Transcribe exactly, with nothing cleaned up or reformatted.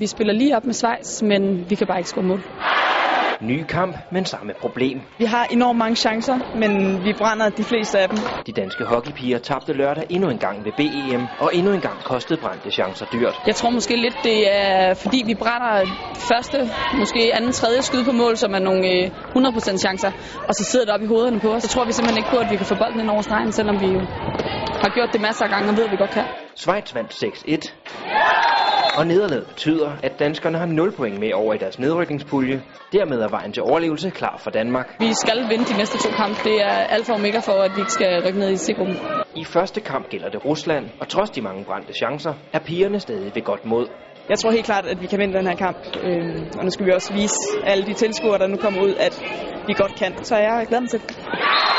Vi spiller lige op med Schweiz, men vi kan bare ikke score mål. Ny kamp, men samme problem. Vi har enormt mange chancer, men vi brænder de fleste af dem. De danske hockeypiger tabte lørdag endnu en gang ved B E M, og endnu en gang kostede brændte chancer dyrt. Jeg tror måske lidt, det er fordi vi brænder første, måske anden, tredje skud på mål, som er nogle hundrede procent chancer, og så sidder det op i hovederne på os. Så tror vi simpelthen ikke på, at vi kan få bolden ind over stregen, selvom vi har gjort det masser af gange og ved, at vi godt kan. Schweiz vandt seks et. Og nederlaget betyder, at danskerne har nul point med over i deres nedrykningspulje. Dermed er vejen til overlevelse klar for Danmark. Vi skal vinde de næste to kampe. Det er alfa og omega for, at vi ikke skal rykke ned i C-gruppen. I første kamp gælder det Rusland, og trods de mange brændte chancer, er pigerne stadig ved godt mod. Jeg tror helt klart, at vi kan vinde den her kamp. Og nu skal vi også vise alle de tilskuere, der nu kommer ud, at vi godt kan. Så jeg glæder mig til det.